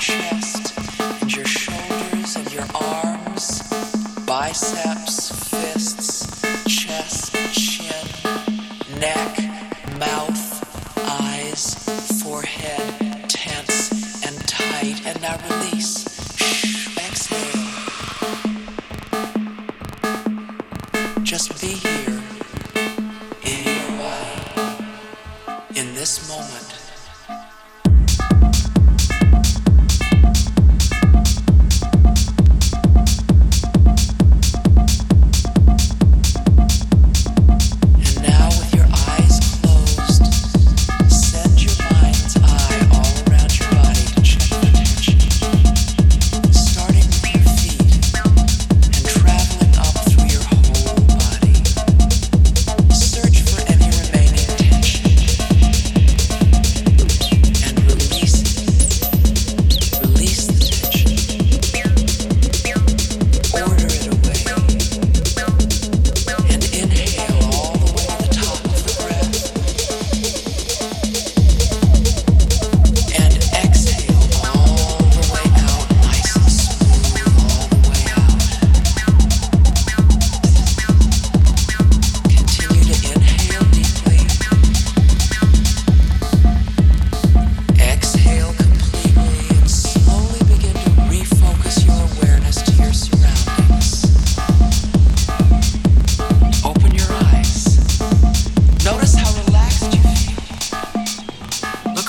chest and your shoulders and your arms, biceps, fists, chest, chin, neck, mouth, eyes, forehead, tense and tight, and now release. Exhale. Just be here in your way, in this moment.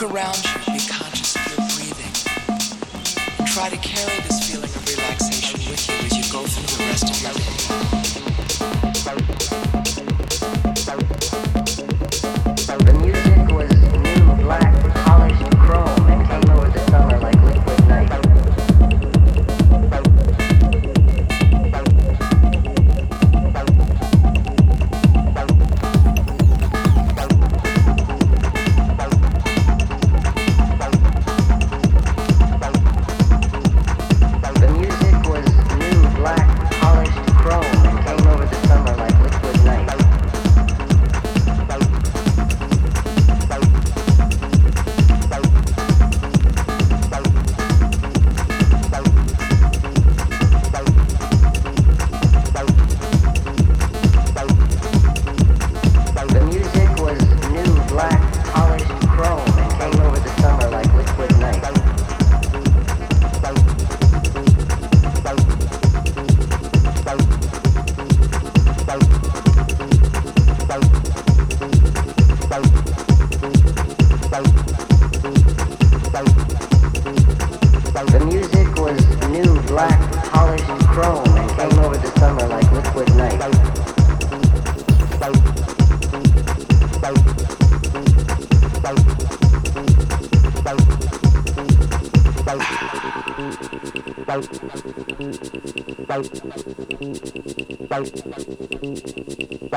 Around you, be conscious of your breathing, and try to carry this feeling of relaxation with you as you go through the rest of your day. The music was new, black, polished chrome, and came over the summer like liquid night.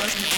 Your body.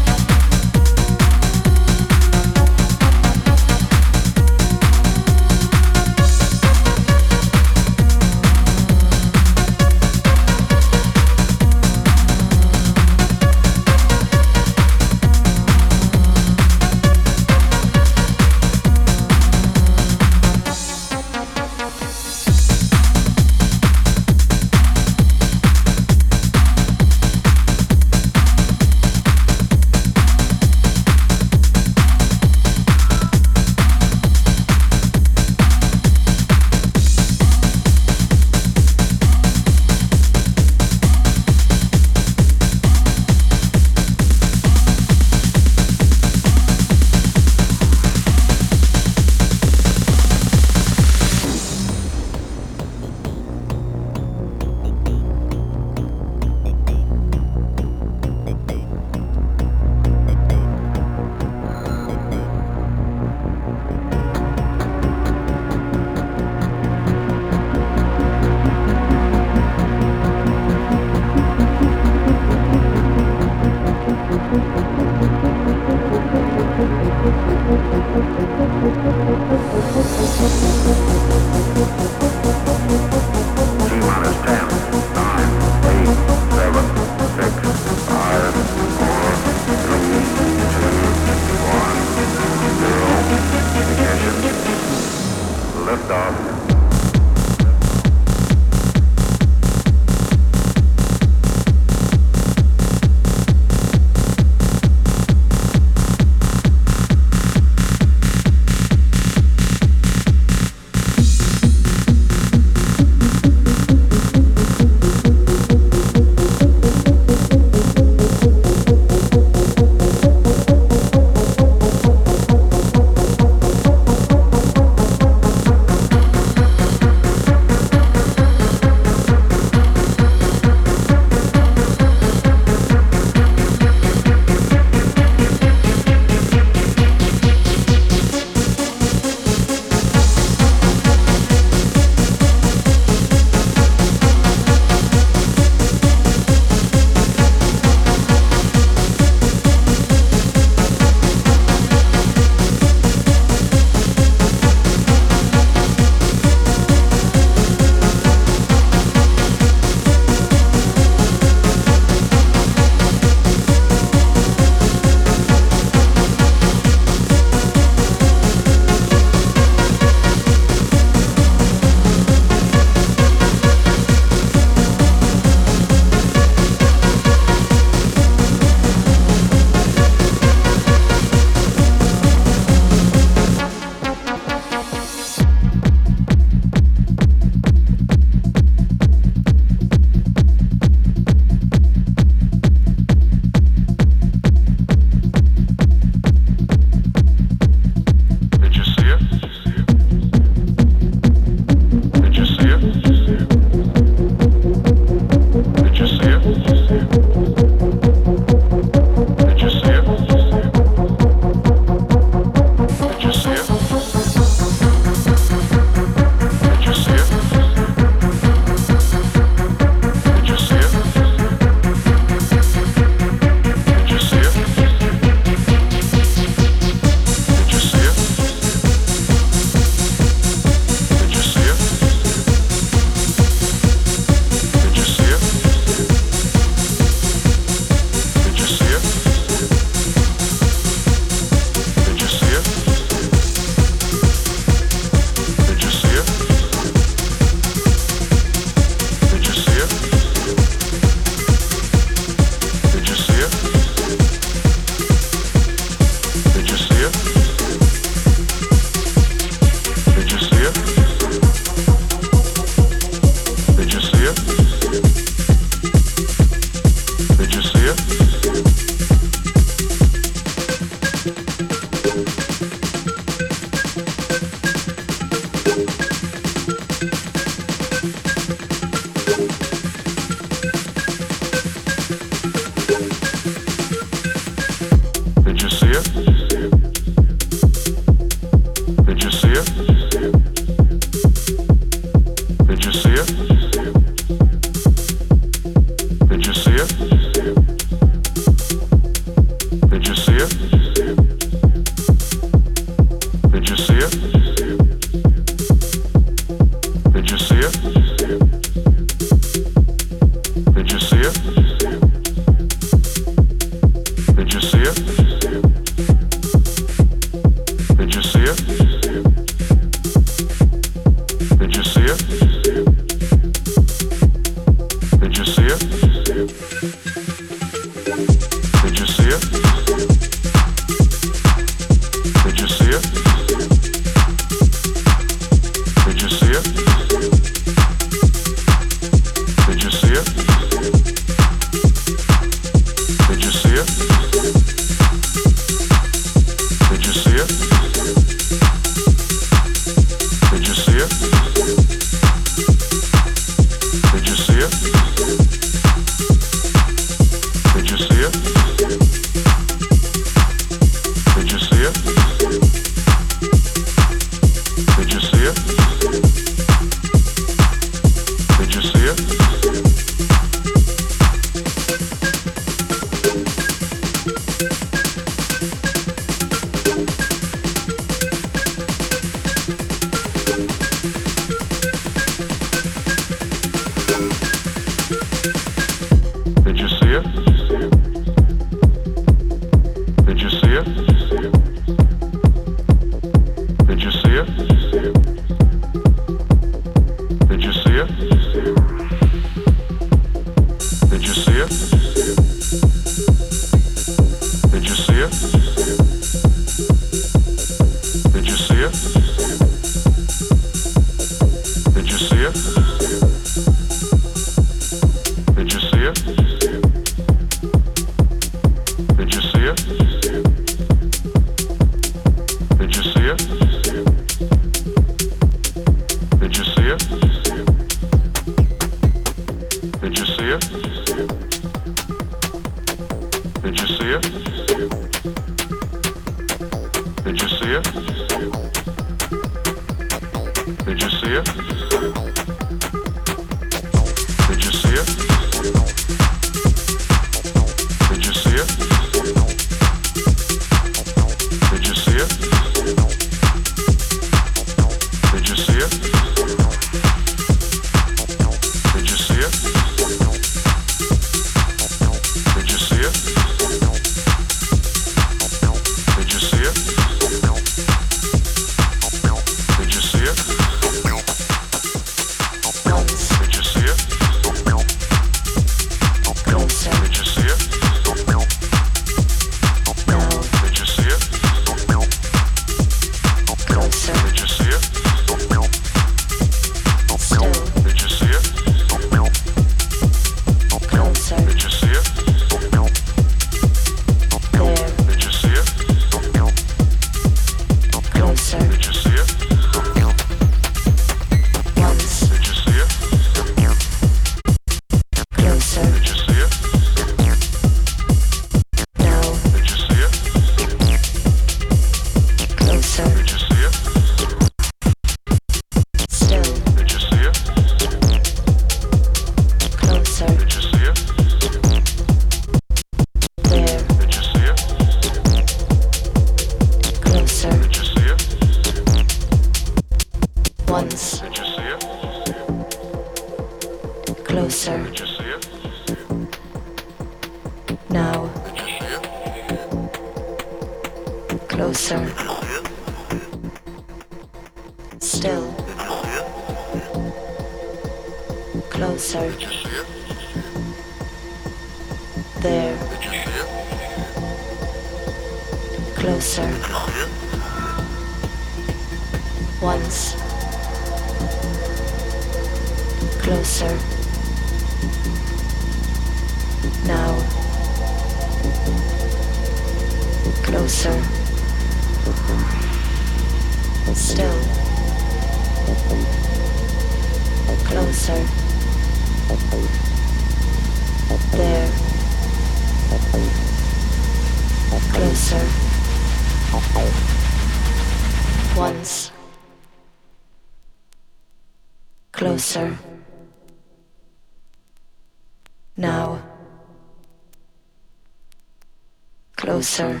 Closer,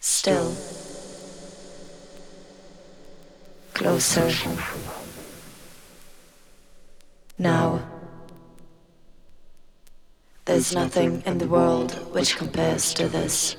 still, closer. Now, there's nothing in the world which compares to this.